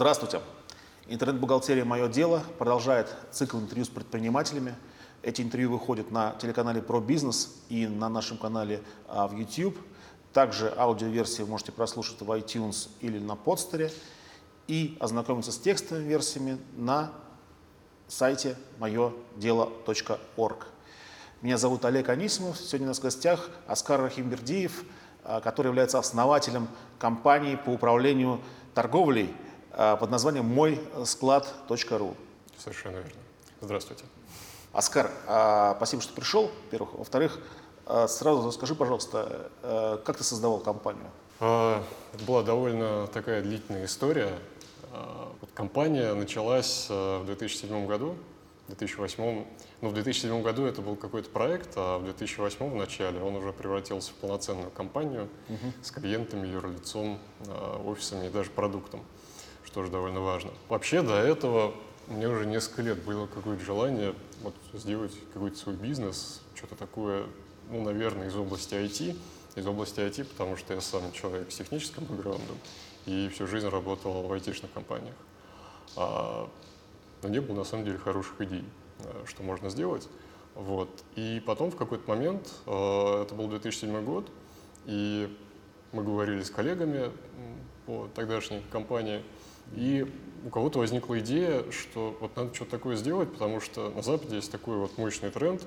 Здравствуйте! Интернет-бухгалтерия «Мое дело» продолжает цикл интервью с предпринимателями. Эти интервью выходят на телеканале «Про бизнес» и на нашем канале в YouTube. Также аудиоверсии вы можете прослушать в iTunes или на подстере и ознакомиться с текстовыми версиями на сайте моедело.орг. Меня зовут Олег Анисимов. Сегодня у нас в гостях Аскар Рахимбердиев, который является основателем компании по управлению торговлей под названием мойсклад.ру. Совершенно верно. Здравствуйте. Аскар, спасибо, что пришел, во-первых. Во-вторых, сразу расскажи, пожалуйста, как ты создавал компанию? Это была довольно такая длительная история. Компания началась в 2007 году, в 2007 году это был какой-то проект, а в 2008 в начале он уже превратился в полноценную компанию с клиентами, юрлицом, офисами и даже продуктом, что же довольно важно. Вообще до этого у меня уже несколько лет было какое-то желание сделать какой-то свой бизнес, что-то такое, наверное, из области IT, потому что я сам человек с техническим бэкграундом и всю жизнь работал в IT-шных компаниях. Но не было, на самом деле, хороших идей, что можно сделать. И потом в какой-то момент, это был 2007 год, и мы говорили с коллегами по тогдашней компании, и у кого-то возникла идея, что надо что-то такое сделать, потому что на Западе есть такой мощный тренд,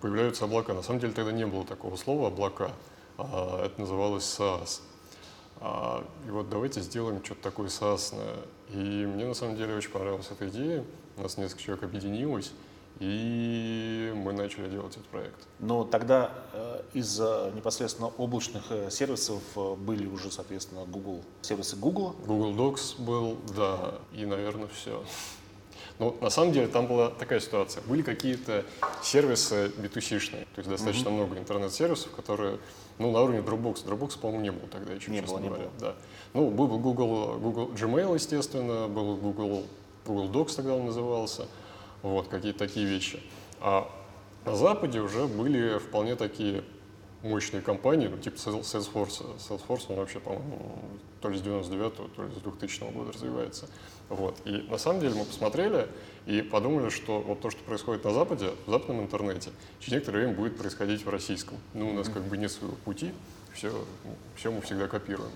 появляются облака. На самом деле тогда не было такого слова «облака», это называлось SaaS. И давайте сделаем что-то такое SaaS-ное. И мне на самом деле очень понравилась эта идея. У нас несколько человек объединилось, и мы начали делать этот проект. Но тогда из-за непосредственно облачных сервисов были уже, соответственно, Google. Сервисы Google. Google Docs был, да, и, наверное, все. Но на самом деле там была такая ситуация. Были какие-то сервисы B2C-шные, то есть достаточно много интернет-сервисов, которые на уровне Dropbox. Dropbox, по-моему, не было тогда еще, честно говоря. Да. Был Google Gmail, естественно, был Google Docs, тогда он назывался. Какие-то такие вещи. А на Западе уже были вполне такие мощные компании, типа Salesforce. Salesforce, он вообще, по-моему, то ли с 99-го, то ли с 2000 года развивается. И на самом деле мы посмотрели и подумали, что то, что происходит на Западе, в западном интернете, через некоторое время будет происходить в российском. У нас нет своего пути, все мы всегда копируем.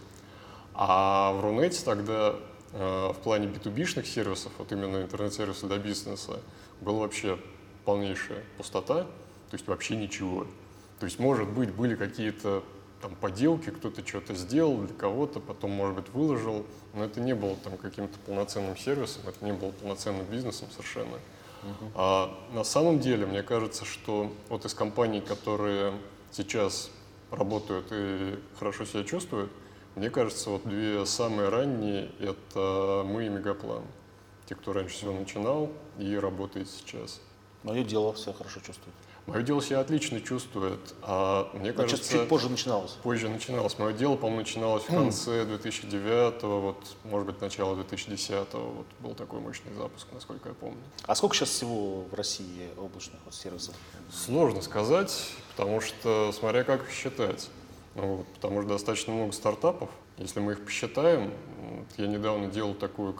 А в Рунете тогда в плане B2B-шных сервисов, именно интернет-сервиса для бизнеса, была вообще полнейшая пустота, то есть вообще ничего. То есть, может быть, были какие-то поделки, кто-то что-то сделал для кого-то, потом, может быть, выложил, но это не было каким-то полноценным сервисом, это не было полноценным бизнесом совершенно. А на самом деле, мне кажется, что из компаний, которые сейчас работают и хорошо себя чувствуют, мне кажется, две самые ранние – это мы и Мегаплан. Те, кто раньше всего начинал и работает сейчас. Мое дело все хорошо чувствует. Мое дело себя отлично чувствует. Мне кажется, чуть позже начиналось. Позже начиналось. Мое дело, по-моему, начиналось в конце 2009-го, может быть, начало 2010-го. Был такой мощный запуск, насколько я помню. А сколько сейчас всего в России облачных сервисов? Сложно сказать, потому что, смотря как считать. Потому что достаточно много стартапов. Если мы их посчитаем, я недавно делал такую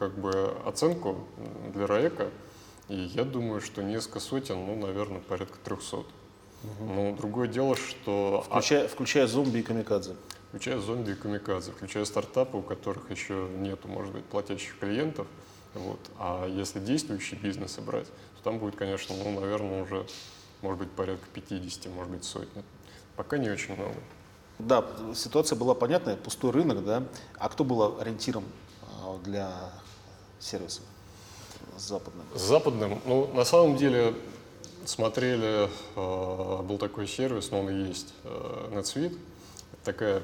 оценку для РАЭКа, и я думаю, что несколько сотен, наверное, порядка 300. Но другое дело, что… Включая зомби и камикадзе. Включая зомби и камикадзе, включая стартапы, у которых еще нету, может быть, платящих клиентов. А если действующие бизнесы брать, то там будет, конечно, наверное, уже, может быть, порядка 50, может быть, сотни. Пока не очень много. Да, ситуация была понятная, пустой рынок, да. А кто был ориентиром для сервисов западным? Западным? На самом деле, смотрели, был такой сервис, но он и есть, NetSuite. Это такая,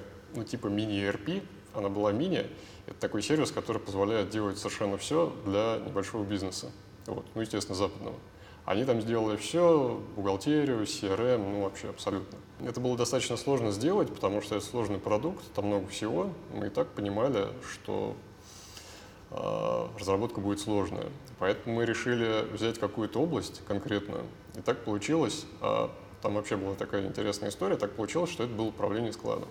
типа мини-ERP, она была мини. Это такой сервис, который позволяет делать совершенно все для небольшого бизнеса, естественно, западного. Они там сделали все, бухгалтерию, CRM, вообще абсолютно. Это было достаточно сложно сделать, потому что это сложный продукт, там много всего. Мы и так понимали, что разработка будет сложная. Поэтому мы решили взять какую-то область конкретную. И так получилось, там вообще была такая интересная история, так получилось, что это было управление складом.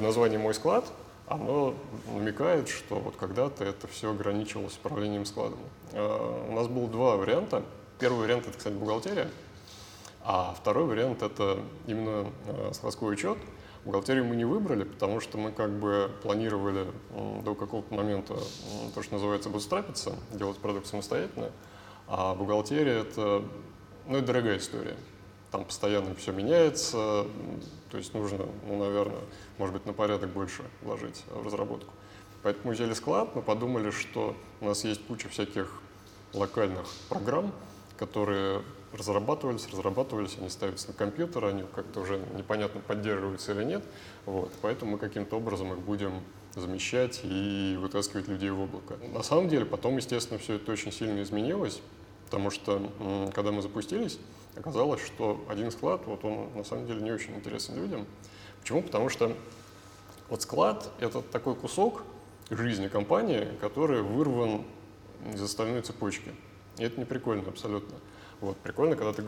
Название «Мой склад», оно намекает, что вот когда-то это все ограничивалось управлением складом. У нас было два варианта. Первый вариант — это, кстати, бухгалтерия, а второй вариант — это именно складской учет. Бухгалтерию мы не выбрали, потому что мы как бы планировали до какого-то момента то, что называется, бутстрапиться, делать продукт самостоятельно, а бухгалтерия — это, ну, это дорогая история. Там постоянно все меняется, то есть нужно, ну, наверное, может быть, на порядок больше вложить в разработку. Поэтому мы взяли склад, мы подумали, что у нас есть куча всяких локальных программ, которые разрабатывались, они ставятся на компьютер, они как-то уже непонятно, поддерживаются или нет. Вот. Поэтому мы каким-то образом их будем замещать и вытаскивать людей в облако. На самом деле потом, естественно, все это очень сильно изменилось, потому что когда мы запустились, оказалось, что один склад, вот он на самом деле не очень интересен людям. Почему? Потому что вот склад — это такой кусок жизни компании, который вырван из остальной цепочки. И это не прикольно абсолютно. Вот, прикольно, когда ты,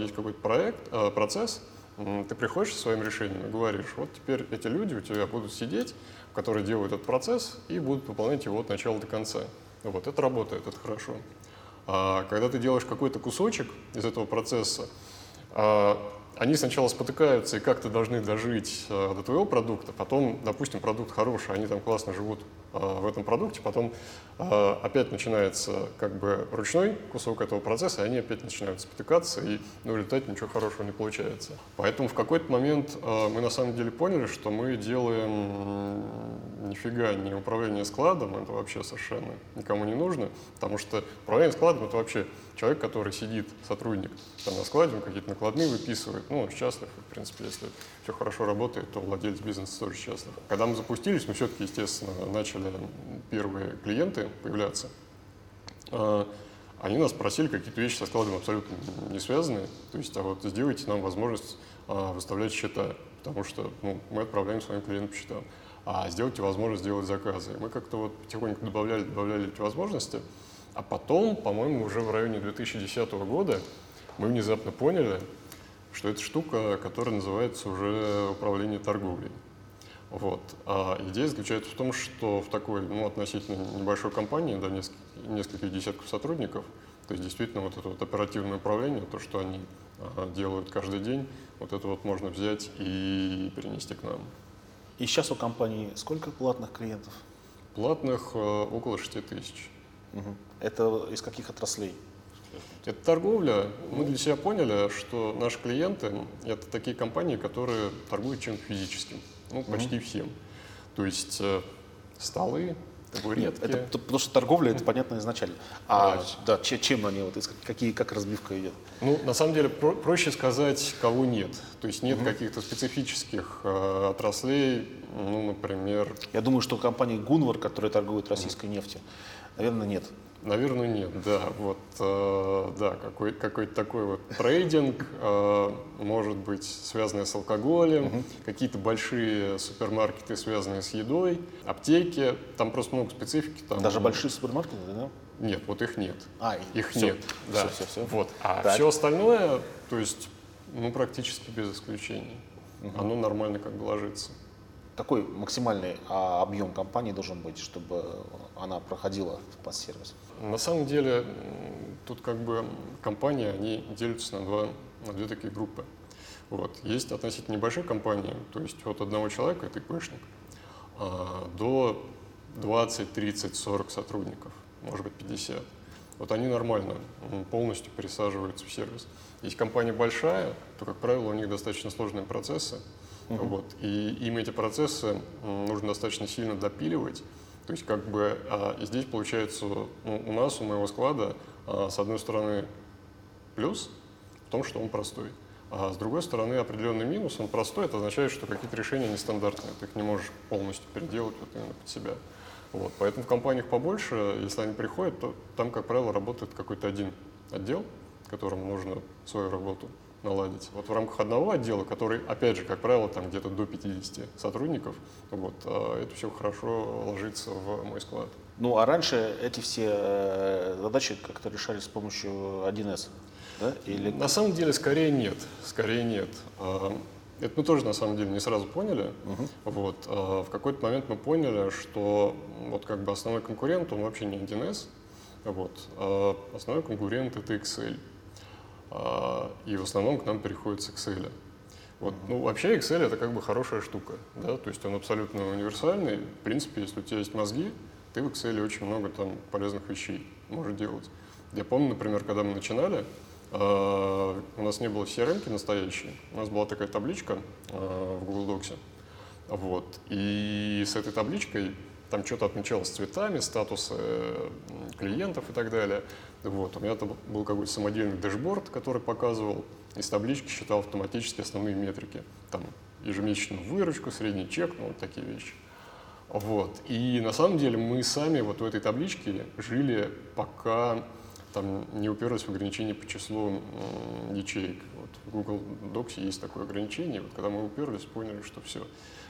есть какой-то проект, процесс, ты приходишь со своим решением и говоришь: вот теперь эти люди у тебя будут сидеть, которые делают этот процесс, и будут выполнять его от начала до конца. Вот, это работает, это хорошо. А когда ты делаешь какой-то кусочек из этого процесса, они сначала спотыкаются и как-то должны дожить до твоего продукта, потом, допустим, продукт хороший, они там классно живут в этом продукте, потом опять начинается как бы ручной кусок этого процесса, и они опять начинают спотыкаться, и, ну, в результате ничего хорошего не получается. Поэтому в какой-то момент мы на самом деле поняли, что мы делаем нифига не управление складом, это вообще совершенно никому не нужно, потому что управление складом — это вообще человек, который сидит, сотрудник, там на складе, он какие-то накладные выписывает, ну, он счастлив, в принципе, если все хорошо работает, то владелец бизнеса тоже счастлив. Когда мы запустились, мы все-таки, естественно, начали первые клиенты появляться. Они нас просили какие-то вещи со складом абсолютно не связанные, то есть, а вот сделайте нам возможность выставлять счета, потому что, ну, мы отправляем своим клиентам счета, а сделайте возможность делать заказы. И мы как-то вот потихоньку добавляли эти возможности, а потом, по-моему, уже в районе 2010 года мы внезапно поняли, что это штука, которая называется уже управление торговлей. Вот. А идея заключается в том, что в такой, ну, относительно небольшой компании, да, нескольких десятков сотрудников, то есть действительно вот это вот оперативное управление, то, что они делают каждый день, вот это вот можно взять и перенести к нам. И сейчас у компании сколько платных клиентов? Платных около 6000. Угу. Это из каких отраслей? Это торговля. Мы для себя поняли, что наши клиенты – это такие компании, которые торгуют чем-то физическим. Ну, почти всем. То есть столы, табуретки. Нет, это, потому что торговля, это понятно изначально. А да, чем они, вот, как разбивка идет? Ну, на самом деле, проще сказать, кого нет. То есть нет каких-то специфических отраслей, ну, например… Я думаю, что компания Гунвор, которая торгует российской нефтью, наверное, нет. Наверное, нет, да. Вот, да, какой-то такой вот трейдинг, может быть, связанный с алкоголем, какие-то большие супермаркеты, связанные с едой, аптеки, там просто много специфики. Там... Даже большие супермаркеты, да? Нет, вот их нет. Их все, нет, да. Все. Вот. А так. Все остальное, то есть, ну, практически без исключений, оно нормально как бы ложится. Какой максимальный объем компании должен быть, чтобы она проходила под сервис? На самом деле тут как бы компании, они делятся на две такие группы. Вот. Есть относительно небольшие компании, то есть от одного человека, это ИПшник, до 20, 30, 40 сотрудников, может быть 50. Вот они нормально полностью пересаживаются в сервис. Если компания большая, то, как правило, у них достаточно сложные процессы. Вот. И им эти процессы нужно достаточно сильно допиливать. То есть как бы и здесь получается, ну, у нас, у моего склада, с одной стороны плюс в том, что он простой, а с другой стороны определенный минус. Он простой, это означает, что какие-то решения нестандартные, ты их не можешь полностью переделать вот именно под себя. Вот. Поэтому в компаниях побольше, если они приходят, то там, как правило, работает какой-то один отдел, которому нужно свою работу наладить. Вот в рамках одного отдела, который, опять же, как правило, там где-то до 50 сотрудников, вот, это все хорошо ложится в МойСклад. Ну, а раньше эти все задачи как-то решались с помощью 1С, да? Или... На самом деле, скорее нет. Это мы тоже, на самом деле, не сразу поняли. Вот. А в какой-то момент мы поняли, что вот как бы основной конкурент, он вообще не 1С, вот, а основной конкурент — это Excel. И в основном к нам переходит с Excel. Вот. Ну, вообще Excel — это как бы хорошая штука, да? То есть он абсолютно универсальный. В принципе, если у тебя есть мозги, ты в Excel очень много там полезных вещей можешь делать. Я помню, например, когда мы начинали, у нас не было CRM-ки настоящей, у нас была такая табличка в Google Docs, вот, и с этой табличкой там что-то отмечалось цветами, статусы клиентов и так далее. Вот. У меня там был какой-то самодельный дэшборд, который показывал, из таблички считал автоматически основные метрики, там ежемесячную выручку, средний чек, ну, вот такие вещи. Вот. И на самом деле мы сами вот в этой табличке жили, пока там не уперлось в ограничение по числу ячеек. Вот в Google Docs есть такое ограничение. Вот когда мы уперлись, поняли, что все,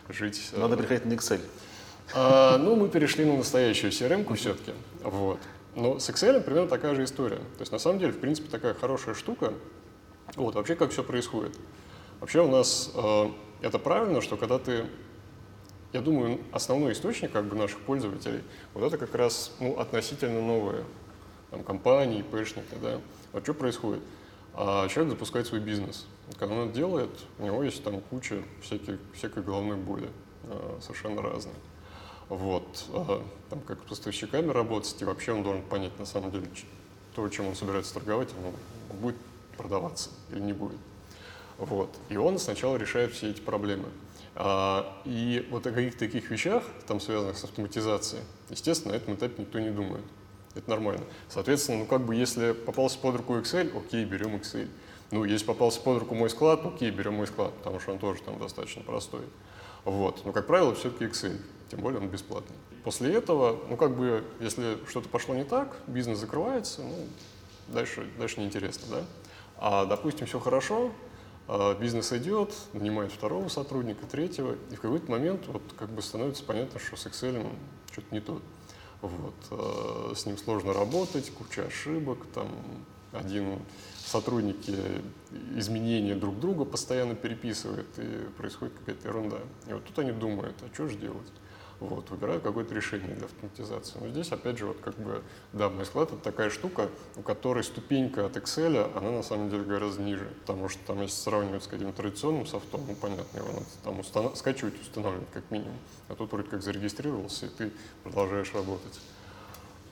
жить… Надо переходить на Excel. Ну, мы перешли на настоящую CRM-ку все-таки. Вот. Но с Excel примерно такая же история. То есть на самом деле, в принципе, такая хорошая штука. Вот вообще как все происходит. Вообще у нас это правильно, что когда ты… Я думаю, основной источник как бы наших пользователей, вот это как раз относительно новые там, компании, ИПшники, да. Вот что происходит? Человек запускает свой бизнес. Когда он это делает, у него есть там куча всякой головной боли, совершенно разной. Вот. Там, как с поставщиками работать, и вообще он должен понять, на самом деле, то, чем он собирается торговать, он будет продаваться или не будет. Вот. И он сначала решает все эти проблемы. И вот о каких-то таких вещах, там, связанных с автоматизацией, естественно, на этом этапе никто не думает. Это нормально. Соответственно, ну как бы если попался под руку Excel, окей, берем Excel. Ну, если попался под руку МойСклад, окей, берем МойСклад, потому что он тоже там достаточно простой. Вот. Но, как правило, все-таки Excel, тем более он бесплатный. После этого, ну как бы, если что-то пошло не так, бизнес закрывается, ну, дальше неинтересно, да? А, допустим, все хорошо, бизнес идет, нанимает второго сотрудника, третьего, и в какой-то момент вот как бы становится понятно, что с Excel что-то не то. Вот. С ним сложно работать, куча ошибок, там, сотрудники изменения друг друга постоянно переписывают, и происходит какая-то ерунда. И вот тут они думают, а что же делать? Вот, выбирают какое-то решение для автоматизации. Но здесь, опять же, вот как бы, да, МойСклад — это такая штука, у которой ступенька от Excel, она на самом деле гораздо ниже. Потому что там, если сравнивать с каким-то традиционным софтом, ну, понятно, его надо там скачивать, устанавливать как минимум. А тут вроде как зарегистрировался, и ты продолжаешь работать.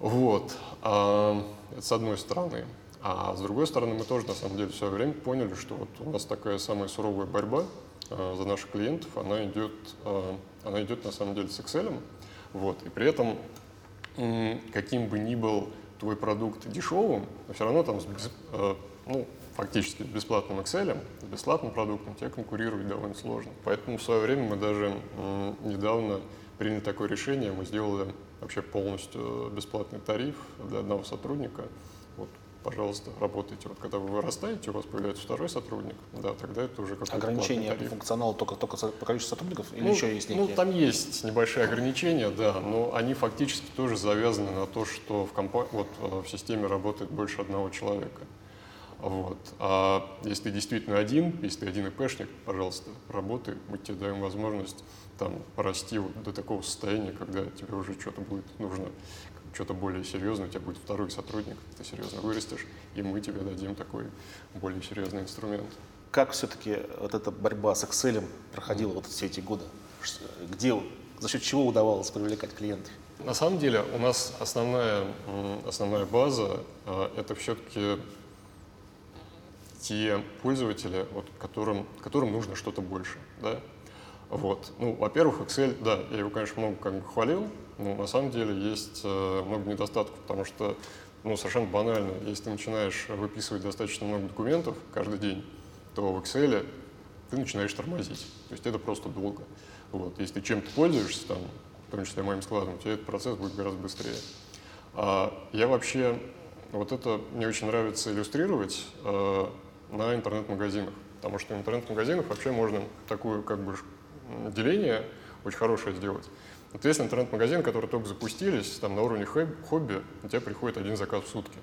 Вот. Это с одной стороны. А с другой стороны, мы тоже, на самом деле, все время поняли, что вот у нас такая самая суровая борьба за наших клиентов, она идет на самом деле с Excel. Вот. И при этом, каким бы ни был твой продукт дешевым, но все равно там фактически с бесплатным Excel, с бесплатным продуктом тебе конкурировать довольно сложно. Поэтому в свое время мы даже недавно приняли такое решение, мы сделали вообще полностью бесплатный тариф для одного сотрудника. Вот. Пожалуйста, работайте. Вот когда вы вырастаете, у вас появляется второй сотрудник, да, тогда это уже какой-то ограничение по функционалу только по количеству сотрудников или еще есть некие? Ну, там есть небольшие ограничения, да, но они фактически тоже завязаны на то, что в системе работает больше одного человека. Вот. А если ты действительно один, если ты один ИПшник, пожалуйста, работай, мы тебе даем возможность там расти вот до такого состояния, когда тебе уже что-то будет нужно, что-то более серьезное, у тебя будет второй сотрудник, ты серьезно вырастешь, и мы тебе дадим такой более серьезный инструмент. Как все-таки вот эта борьба с Excel проходила вот все эти годы? Где, за счет чего удавалось привлекать клиентов? На самом деле у нас основная база – это все-таки те пользователи, вот, которым нужно что-то больше. Да? Вот. Ну, во-первых, Excel, да, я его, конечно, много как бы хвалил, но на самом деле есть много недостатков, потому что, совершенно банально, если ты начинаешь выписывать достаточно много документов каждый день, то в Excel ты начинаешь тормозить, то есть это просто долго. Вот. Если ты чем-то пользуешься, там, в том числе моим складом, у тебя этот процесс будет гораздо быстрее. Я вообще, вот это мне очень нравится иллюстрировать на интернет-магазинах, потому что в интернет-магазинах вообще можно такую как бы деление очень хорошее сделать. Вот если интернет-магазин, который только запустились, там на уровне хобби, у тебя приходит один заказ в сутки.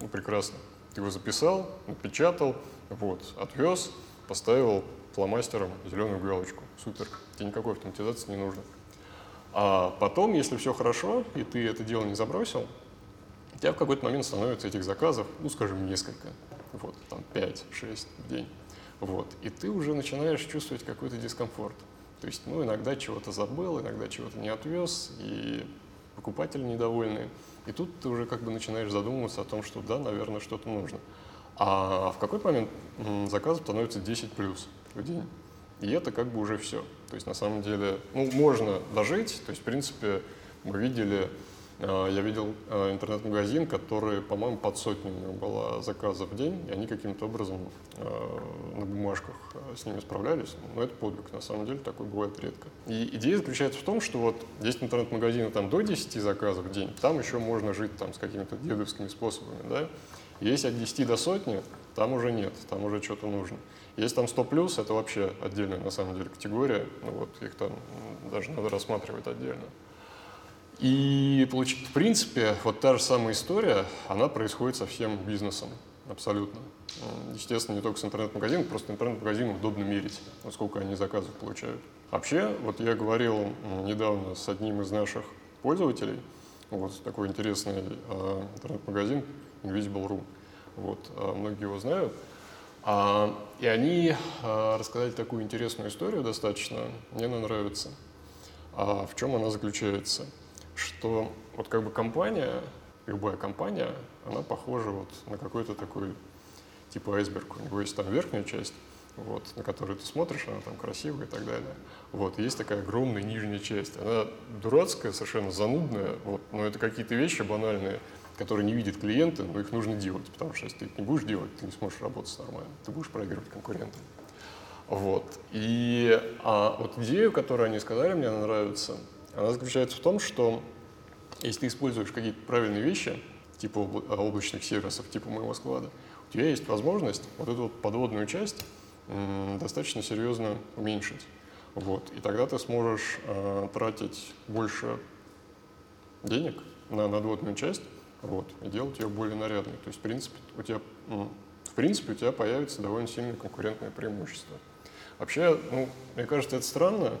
Ну, прекрасно. Ты его записал, напечатал, вот, отвез, поставил фломастером зеленую галочку. Супер, тебе никакой автоматизации не нужно. А потом, если все хорошо, и ты это дело не забросил, у тебя в какой-то момент становится этих заказов, ну, скажем, несколько, вот, там, 5-6 в день. Вот. И ты уже начинаешь чувствовать какой-то дискомфорт. То есть, ну, иногда чего-то забыл, иногда чего-то не отвез, и покупатели недовольны. И тут ты уже как бы начинаешь задумываться о том, что да, наверное, что-то нужно. А в какой-то момент заказов становится 10 плюс в день. И это как бы уже все. То есть, на самом деле, ну, можно дожить. То есть, в принципе, мы видели, я видел интернет-магазин, который, по-моему, под сотню у него было заказов в день, и они каким-то образом на бумажках с ними справлялись. Но это подвиг, на самом деле, такое бывает редко. И идея заключается в том, что вот есть интернет-магазины там до 10 заказов в день, там еще можно жить там с какими-то дедовскими способами, да. Есть от 10 до сотни, там уже нет, там уже что-то нужно. Есть там 100 плюс, это вообще отдельная, на самом деле, категория, ну, вот их там даже надо рассматривать отдельно. И, в принципе, вот та же самая история, она происходит со всем бизнесом, абсолютно. Естественно, не только с интернет-магазином, просто интернет-магазину удобно мерить, сколько они заказов получают. Вообще, вот я говорил недавно с одним из наших пользователей, вот такой интересный интернет-магазин Invisible Room, вот, многие его знают. И они рассказали такую интересную историю достаточно, мне она нравится. В чем она заключается? Что вот как бы компания, любая компания, она похожа вот на какой-то такой типа айсберг. У него есть там верхняя часть, вот, на которую ты смотришь, она там красивая и так далее. Вот, есть такая огромная нижняя часть. Она дурацкая, совершенно занудная, вот, но это какие-то вещи банальные, которые не видят клиенты, но их нужно делать, потому что если ты их не будешь делать, ты не сможешь работать нормально, ты будешь проигрывать конкурентам. Вот. И вот идею, которую они сказали, мне она нравится. Она заключается в том, что если ты используешь какие-то правильные вещи, типа облачных сервисов, типа МойСклада, у тебя есть возможность вот эту вот подводную часть достаточно серьезно уменьшить. Вот. И тогда ты сможешь тратить больше денег на надводную часть, вот, и делать ее более нарядной. То есть, в принципе, у тебя появится довольно сильное конкурентное преимущество. Вообще, ну, мне кажется, это странно.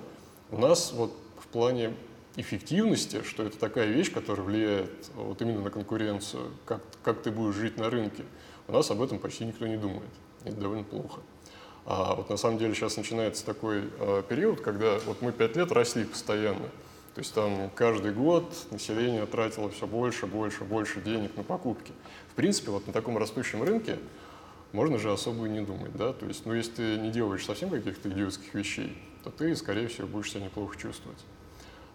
У нас вот в плане эффективности, что это такая вещь, которая влияет вот именно на конкуренцию, как ты будешь жить на рынке, у нас об этом почти никто не думает. Это довольно плохо. А вот на самом деле сейчас начинается такой период, когда вот мы 5 лет росли постоянно. То есть там каждый год население тратило все больше денег на покупки. В принципе, вот на таком растущем рынке можно же особо и не думать, да? То есть, ну, если ты не делаешь совсем каких-то идиотских вещей, то ты, скорее всего, будешь себя неплохо чувствовать.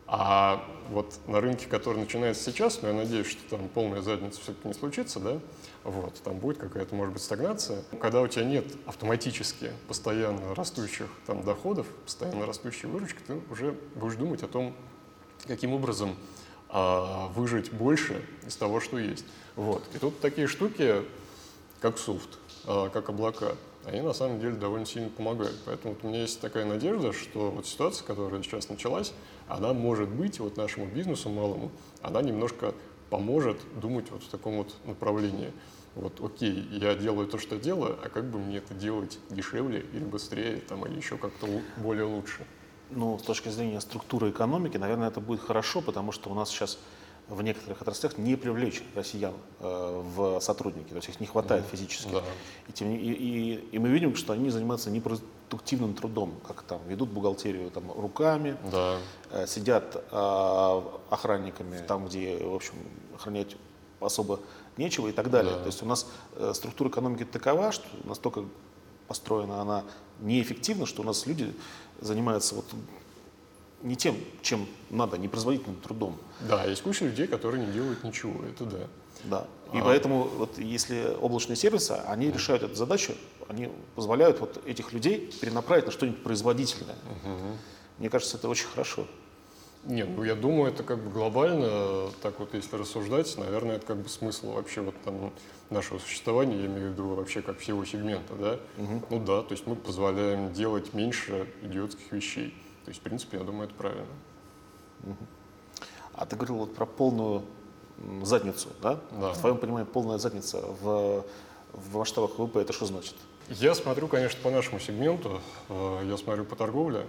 А вот на рынке, который начинается сейчас, ну, я надеюсь, что там полная задница все-таки не случится, да? Вот, там будет какая-то, может быть, стагнация. Когда у тебя нет автоматически постоянно растущих там доходов, постоянно растущей выручки, ты уже будешь думать о том, каким образом выжить больше из того, что есть. Вот. И тут такие штуки, как софт, как облака, они на самом деле довольно сильно помогают. Поэтому вот у меня есть такая надежда, что вот ситуация, которая сейчас началась, она, может быть, вот нашему бизнесу малому, она немножко поможет думать вот в таком вот направлении. Вот, окей, я делаю то, что делаю, а как бы мне это делать дешевле или быстрее, там, или еще как-то более лучше? Ну, с точки зрения структуры экономики, наверное, это будет хорошо, потому что у нас сейчас в некоторых отраслях не привлечь россиян в сотрудники, то есть их не хватает физически. Да. И мы видим, что они занимаются непродуктивным трудом, как там ведут бухгалтерию там, руками, да. Сидят охранниками там, где, в общем, охранять особо нечего и так далее. Да. То есть у нас структура экономики такова, что настолько построена она неэффективно, что у нас люди занимаются вот не тем, чем надо, непроизводительным трудом. Да, есть куча людей, которые не делают ничего, это да. Да, и поэтому вот если облачные сервисы, они решают эту задачу, они позволяют вот этих людей перенаправить на что-нибудь производительное. Мне кажется, это очень хорошо. Нет, ну я думаю, это как бы глобально, так вот если рассуждать, наверное, это как бы смысл вообще вот там нашего существования, я имею в виду вообще как всего сегмента, да? Ну да, то есть мы позволяем делать меньше идиотских вещей. То есть, в принципе, я думаю, это правильно. А ты говорил вот про полную задницу, да? Да. В твоем понимании полная задница в масштабах ВВП, это что значит? Я смотрю, конечно, по нашему сегменту, я смотрю по торговле.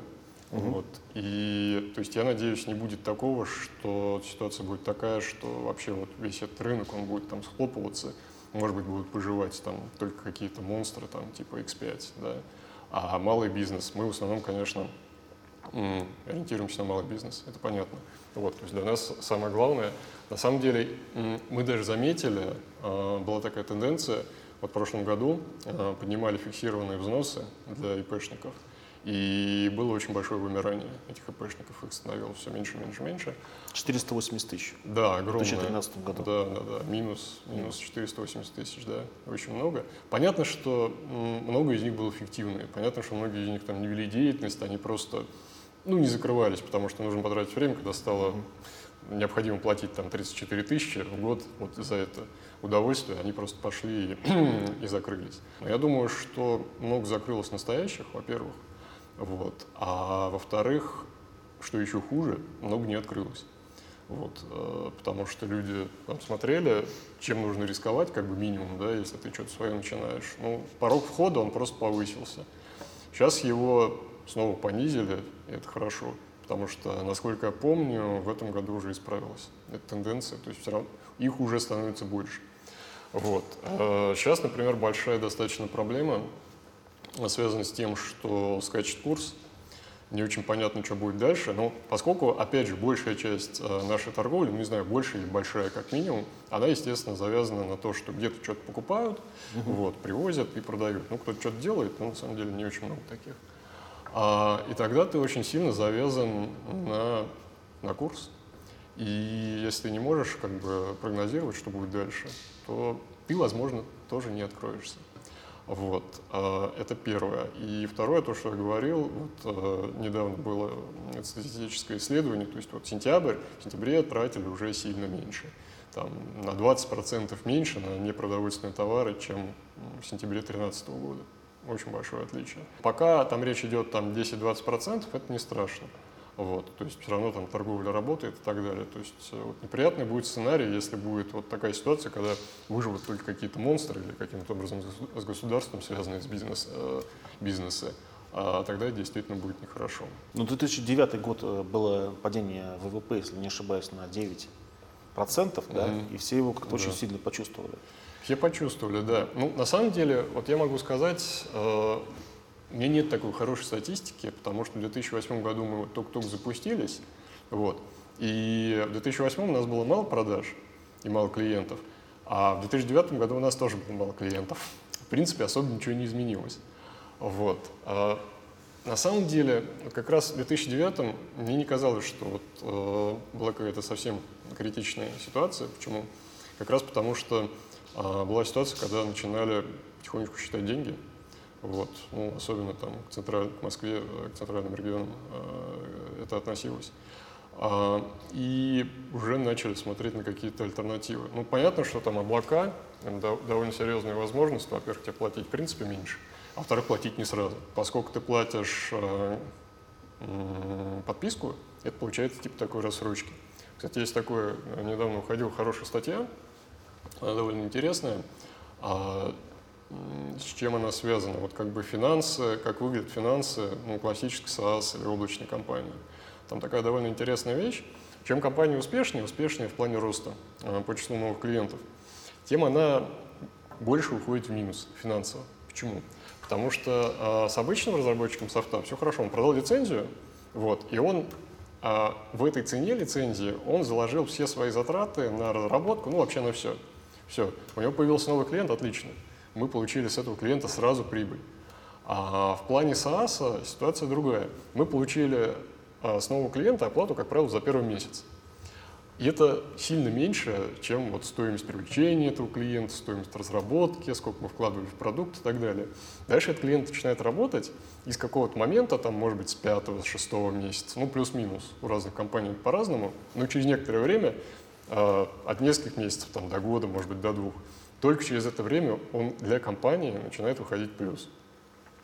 Uh-huh. Вот. И то есть я надеюсь, не будет такого, что ситуация будет такая, что вообще вот весь этот рынок, он будет там схлопываться, может быть, будут выживать там только какие-то монстры, там, типа X5, да. А малый бизнес, мы в основном, конечно, ориентируемся на малый бизнес, это понятно. Вот, то есть для нас самое главное, на самом деле, мы даже заметили, была такая тенденция, вот в прошлом году поднимали фиксированные взносы для ИПшников, и было очень большое вымирание этих ИПшников, их становилось все меньше. 480 тысяч. Да, огромное. В 2013 году. Да, минус 480 тысяч, да, очень много. Понятно, что много из них было фиктивные, понятно, что многие из них там не вели деятельность, они просто, не закрывались, потому что нужно потратить время, когда стало необходимо платить там 34 тысячи в год вот за это удовольствие, они просто пошли и закрылись. Но я думаю, что много закрылось настоящих, во-первых. Вот. А во-вторых, что еще хуже, много не открылось. Вот. Потому что люди там смотрели, чем нужно рисковать, как бы минимум, да, если ты что-то свое начинаешь. Порог входа, он просто повысился. Сейчас его снова понизили, и это хорошо. Потому что, насколько я помню, в этом году уже исправилась эта тенденция. То есть все равно их уже становится больше. Вот. Сейчас, например, большая достаточно проблема связано с тем, что скачет курс, не очень понятно, что будет дальше, но поскольку, опять же, большая часть нашей торговли, не знаю, большая или большая как минимум, она, естественно, завязана на то, что где-то что-то покупают, вот, привозят и продают. Кто-то что-то делает, но на самом деле не очень много таких. И тогда ты очень сильно завязан на курс. И если ты не можешь как бы прогнозировать, что будет дальше, то ты, возможно, тоже не откроешься. Вот, это первое. И второе, то, что я говорил, вот, недавно было статистическое исследование, то есть вот в сентябре тратили уже сильно меньше, там, на 20% меньше на непродовольственные товары, чем в сентябре 2013 года. Очень большое отличие. Пока там речь идет там 10-20%, это не страшно. Вот, то есть все равно там торговля работает и так далее. То есть вот, неприятный будет сценарий, если будет вот такая ситуация, когда выживут только какие-то монстры или каким-то образом с государством связанные с бизнесы. А тогда действительно будет нехорошо. 2009 год было падение ВВП, если не ошибаюсь, на 9%, да? И все его как-то очень сильно почувствовали. Все почувствовали, да. На самом деле, вот я могу сказать... У меня нет такой хорошей статистики, потому что в 2008 году мы только-только запустились, вот, и в 2008 у нас было мало продаж и мало клиентов, а в 2009 году у нас тоже было мало клиентов. В принципе, особо ничего не изменилось. Вот. А на самом деле, как раз в 2009 мне не казалось, что была какая-то совсем критичная ситуация. Почему? Как раз потому, что была ситуация, когда начинали потихонечку считать деньги. Вот. Особенно там к Москве, к центральным регионам это относилось. И уже начали смотреть на какие-то альтернативы. Понятно, что там облака, довольно серьезные возможности. Во-первых, тебе платить в принципе меньше, а во-вторых, платить не сразу. Поскольку ты платишь подписку, это получается типа такой рассрочки. Кстати, есть такое, недавно уходила хорошая статья, довольно интересная. С чем она связана? Вот как бы финансы, как выглядят финансы классической SaaS или облачной компании. Там такая довольно интересная вещь. Чем компания успешнее в плане роста по числу новых клиентов, тем она больше уходит в минус финансово. Почему? Потому что с обычным разработчиком софта все хорошо. Он продал лицензию, и он в этой цене лицензии он заложил все свои затраты на разработку, вообще на все. Все. У него появился новый клиент, отлично. Мы получили с этого клиента сразу прибыль. А в плане SaaS ситуация другая. Мы получили с нового клиента оплату, как правило, за первый месяц. И это сильно меньше, чем вот стоимость привлечения этого клиента, стоимость разработки, сколько мы вкладывали в продукт и так далее. Дальше этот клиент начинает работать, и с какого-то момента, там, может быть, с 5-го, с 6-го месяца, плюс-минус, у разных компаний по-разному, но через некоторое время, от нескольких месяцев там, до года, может быть, до 2, только через это время он для компании начинает выходить плюс.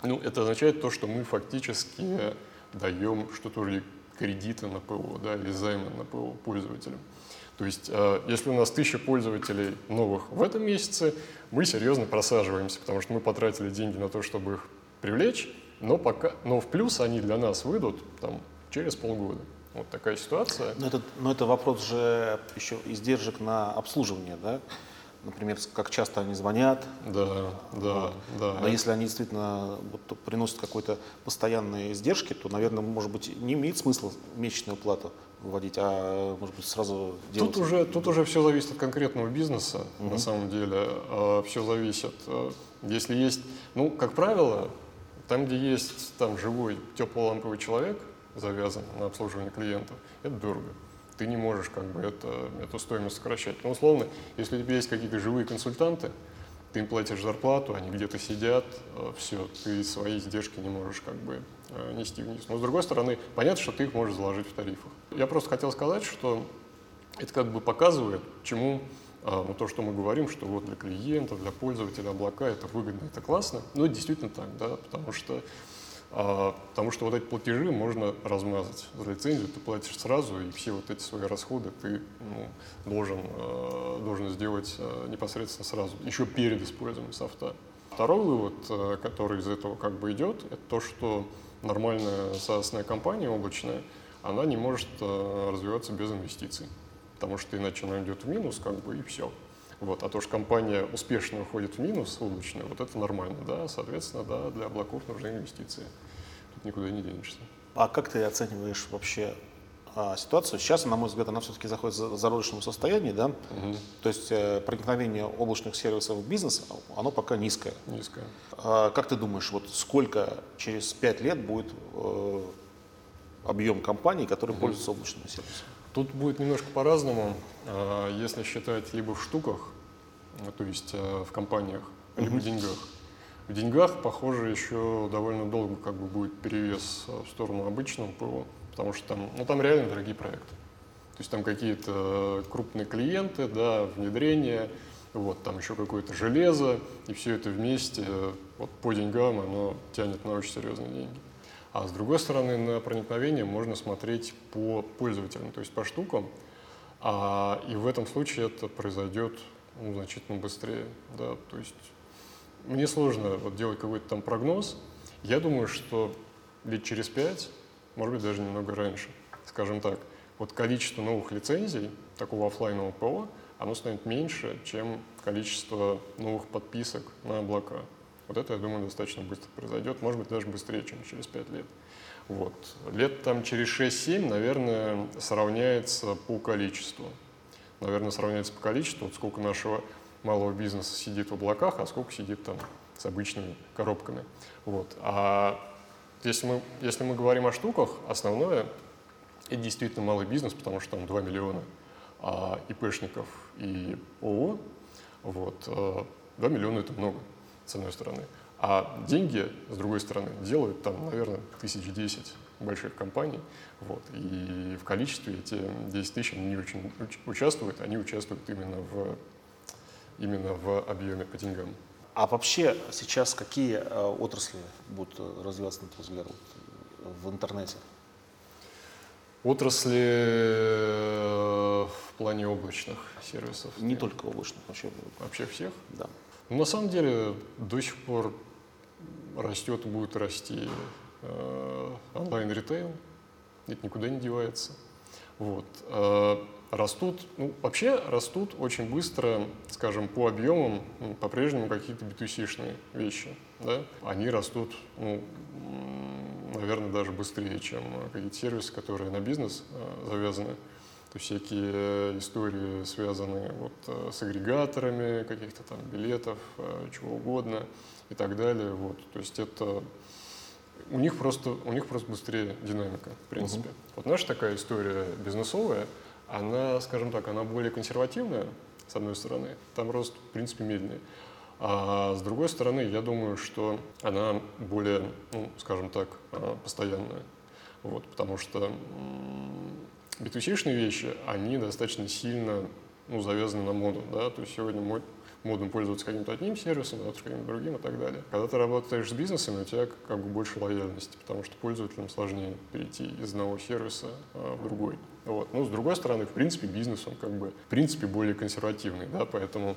Это означает то, что мы фактически даем что-то вроде кредита на ПО, или займа на ПО пользователям. То То есть, если у нас 1000 пользователей новых в этом месяце, мы серьезно просаживаемся, потому что мы потратили деньги на то, чтобы их привлечь, но в плюс они для нас выйдут там, через полгода. Вот такая ситуация. Но это вопрос же еще издержек на обслуживание, да? Например, как часто они звонят. Да. Но если они действительно приносят какой-то постоянные издержки, то, наверное, может быть, не имеет смысла месячную плату вводить, а, может быть, сразу делать. Тут уже все зависит от конкретного бизнеса, на самом деле. Все зависит. Если есть, как правило, там, где есть там живой теплоламповый человек, завязан на обслуживание клиентов, это дорого. Ты не можешь эту стоимость сокращать. Но условно, если у тебя есть какие-то живые консультанты, ты им платишь зарплату, они где-то сидят, все, ты свои издержки не можешь нести вниз. Но с другой стороны, понятно, что ты их можешь заложить в тарифах. Я просто хотел сказать, что это показывает, чему то, что мы говорим, что вот для клиента, для пользователя облака это выгодно, это классно. Но это действительно так, да, потому что вот эти платежи можно размазать. За лицензию ты платишь сразу, и все эти свои расходы ты должен сделать непосредственно сразу, еще перед использованием софта. Второй вывод, который из этого идет, это то, что нормальная SaaS-ная компания облачная, она не может развиваться без инвестиций, потому что иначе она идет в минус, и все. Вот. А то, что компания успешно выходит в минус облачный, это нормально, да, соответственно, да, для облаков нужны инвестиции. Тут никуда не денешься. А как ты оцениваешь вообще ситуацию? Сейчас, на мой взгляд, она все-таки заходит в зародышном состоянии, да? Угу. То есть проникновение облачных сервисов в бизнес, оно пока низкое. Как ты думаешь, сколько через 5 лет будет объем компаний, которые пользуются облачным сервисом? Тут будет немножко по-разному, если считать либо в штуках, то есть в компаниях, либо в деньгах. В деньгах, похоже, еще довольно долго будет перевес в сторону обычного ПО, потому что там реально дорогие проекты. То есть там какие-то крупные клиенты, да, внедрение, там еще какое-то железо, и все это вместе по деньгам оно тянет на очень серьезные деньги. А с другой стороны, на проникновение можно смотреть по пользователям, то есть по штукам. И в этом случае это произойдет значительно быстрее. Да? То есть мне сложно делать какой-то там прогноз. Я думаю, что лет через 5, может быть, даже немного раньше, скажем так, количество новых лицензий, такого офлайнового ПО, оно станет меньше, чем количество новых подписок на облака. Это, я думаю, достаточно быстро произойдет, может быть, даже быстрее, чем через 5 лет. Лет через 6-7, наверное, сравняется по количеству. Сколько нашего малого бизнеса сидит в облаках, а сколько сидит там с обычными коробками. А если мы говорим о штуках, основное – это действительно малый бизнес, потому что там 2 миллиона ИПшников и ООО. 2 миллиона – это много. С одной стороны. А деньги, с другой стороны, делают там, наверное, 1010 больших компаний. И в количестве эти 10 000 не очень участвуют, они участвуют именно в объеме по деньгам. А вообще сейчас какие отрасли будут развиваться, на твой взгляд, в интернете? Отрасли в плане облачных сервисов? Не только облачных, вообще. Вообще всех? Да. На самом деле до сих пор растет и будет расти онлайн-ритейл, это никуда не девается. Растут очень быстро, скажем, по объемам по-прежнему какие-то B2C-шные вещи. Да? Они растут, наверное, даже быстрее, чем какие-то сервисы, которые на бизнес завязаны. То всякие истории, связанные с агрегаторами каких-то там билетов, чего угодно и так далее. То есть это у них просто быстрее динамика, в принципе. Наша такая история бизнесовая, она, скажем так, она более консервативная, с одной стороны, там рост, в принципе, медленный. А с другой стороны, я думаю, что она более, скажем так, постоянная. Потому что B2C-шные вещи, они достаточно сильно завязаны на моду. Да? То есть сегодня модным пользоваться каким-то одним сервисом, завтра каким-то другим и так далее. Когда ты работаешь с бизнесами, у тебя как бы больше лояльности, потому что пользователям сложнее перейти из одного сервиса в другой. Вот. Ну, с другой стороны, в принципе, бизнес, он как бы, в принципе, более консервативный, да, поэтому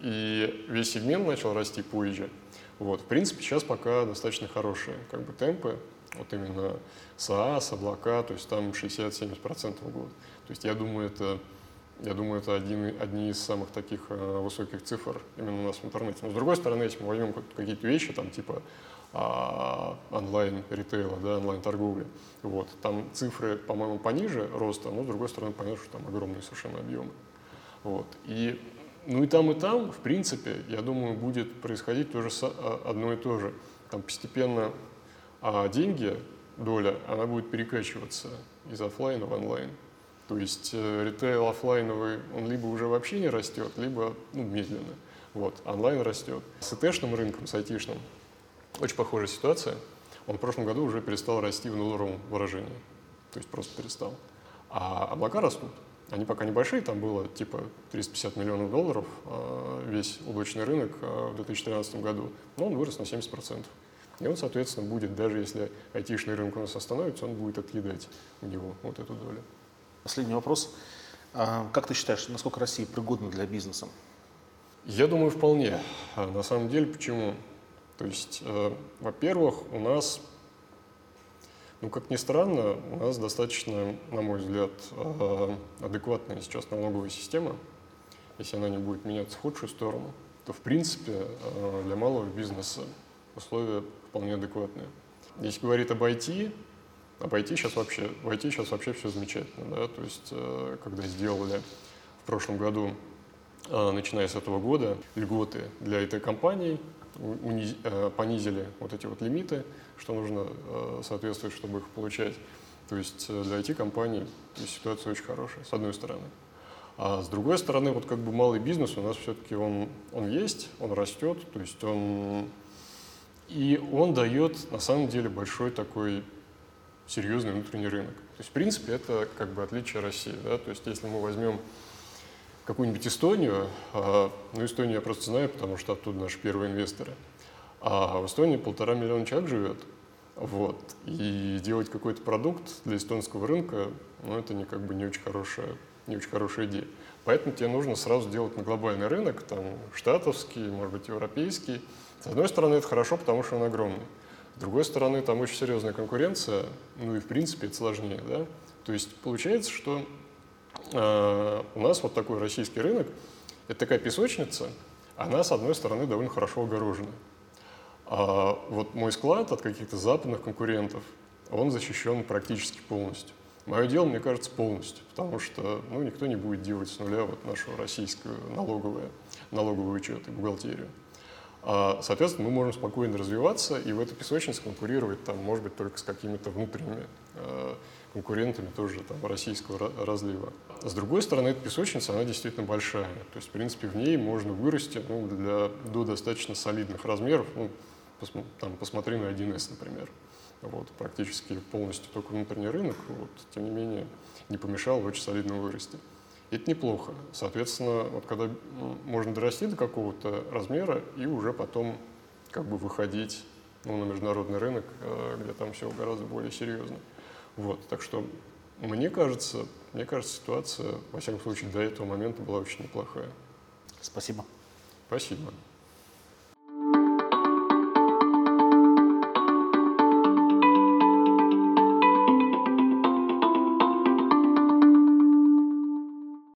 и весь сегмент начал расти позже. Вот. В принципе, сейчас пока достаточно хорошие как бы темпы, вот именно SaaS, облака, то есть там 60-70% в год. То есть я думаю, это одни из самых таких высоких цифр именно у нас в интернете. Но с другой стороны, если мы возьмем какие-то вещи, там типа онлайн-ритейла, да, онлайн-торговли, вот, там цифры, по-моему, пониже роста, но с другой стороны, понятно, что там огромные совершенно объемы. Вот. И там, в принципе, я думаю, будет происходить тоже одно и то же. Там постепенно деньги, доля, она будет перекачиваться из офлайна в онлайн. То есть ритейл офлайновый, он либо уже вообще не растет, либо медленно. Вот, онлайн растет. С ИТ-шным рынком, с IT-шным, очень похожая ситуация. Он в прошлом году уже перестал расти в нулевом выражении. То есть просто перестал. А облака растут. Они пока небольшие, там было типа $350 миллионов весь облачный рынок в 2013 году, но он вырос на 70%. И он, соответственно, будет, даже если IT-шный рынок у нас остановится, он будет отъедать у него вот эту долю. Последний вопрос. Как ты считаешь, насколько Россия пригодна для бизнеса? Я думаю, вполне. На самом деле, почему? То есть, во-первых, у нас, как ни странно, у нас достаточно, на мой взгляд, адекватная сейчас налоговая система. Если она не будет меняться в худшую сторону, то, в принципе, для малого бизнеса условия вполне адекватные. Если говорить об IT, в IT сейчас вообще все замечательно, да? То есть, когда сделали в прошлом году, начиная с этого года, льготы для IT-компаний, понизили вот эти вот лимиты, что нужно соответствовать, чтобы их получать. То есть для IT-компаний ситуация очень хорошая, с одной стороны. А с другой стороны, вот как бы малый бизнес у нас все-таки он есть, он растет, то есть он дает на самом деле большой такой серьезный внутренний рынок. То есть, в принципе, это как бы отличие России. Да? То есть, если мы возьмем какую-нибудь Эстонию, Эстонию я просто знаю, потому что оттуда наши первые инвесторы, а в Эстонии 1,5 миллиона человек живет, вот, и делать какой-то продукт для эстонского рынка, это не, как бы, не очень хорошая идея. Поэтому тебе нужно сразу делать на глобальный рынок, там, штатовский, может быть, европейский. С одной стороны, это хорошо, потому что он огромный. С другой стороны, там очень серьезная конкуренция, и, в принципе, это сложнее, да. То есть получается, что у нас вот такой российский рынок, это такая песочница, она, с одной стороны, довольно хорошо огорожена. А вот МойСклад от каких-то западных конкурентов, он защищен практически полностью. Мое дело, мне кажется, полностью, потому что никто не будет делать с нуля вот нашу российскую налоговый учет и бухгалтерию. Соответственно, мы можем спокойно развиваться и в этой песочнице конкурировать, там, может быть, только с какими-то внутренними конкурентами тоже там российского разлива. С другой стороны, эта песочница, она действительно большая. То есть, в принципе, в ней можно вырасти до достаточно солидных размеров. Посмотри на 1С, например. Вот, практически полностью только внутренний рынок, тем не менее, не помешал очень солидно вырасти. Это неплохо. Соответственно, когда можно дорасти до какого-то размера и уже потом как бы выходить на международный рынок, где там все гораздо более серьезно. Вот. Так что мне кажется, ситуация, во всяком случае, до этого момента была очень неплохая. Спасибо.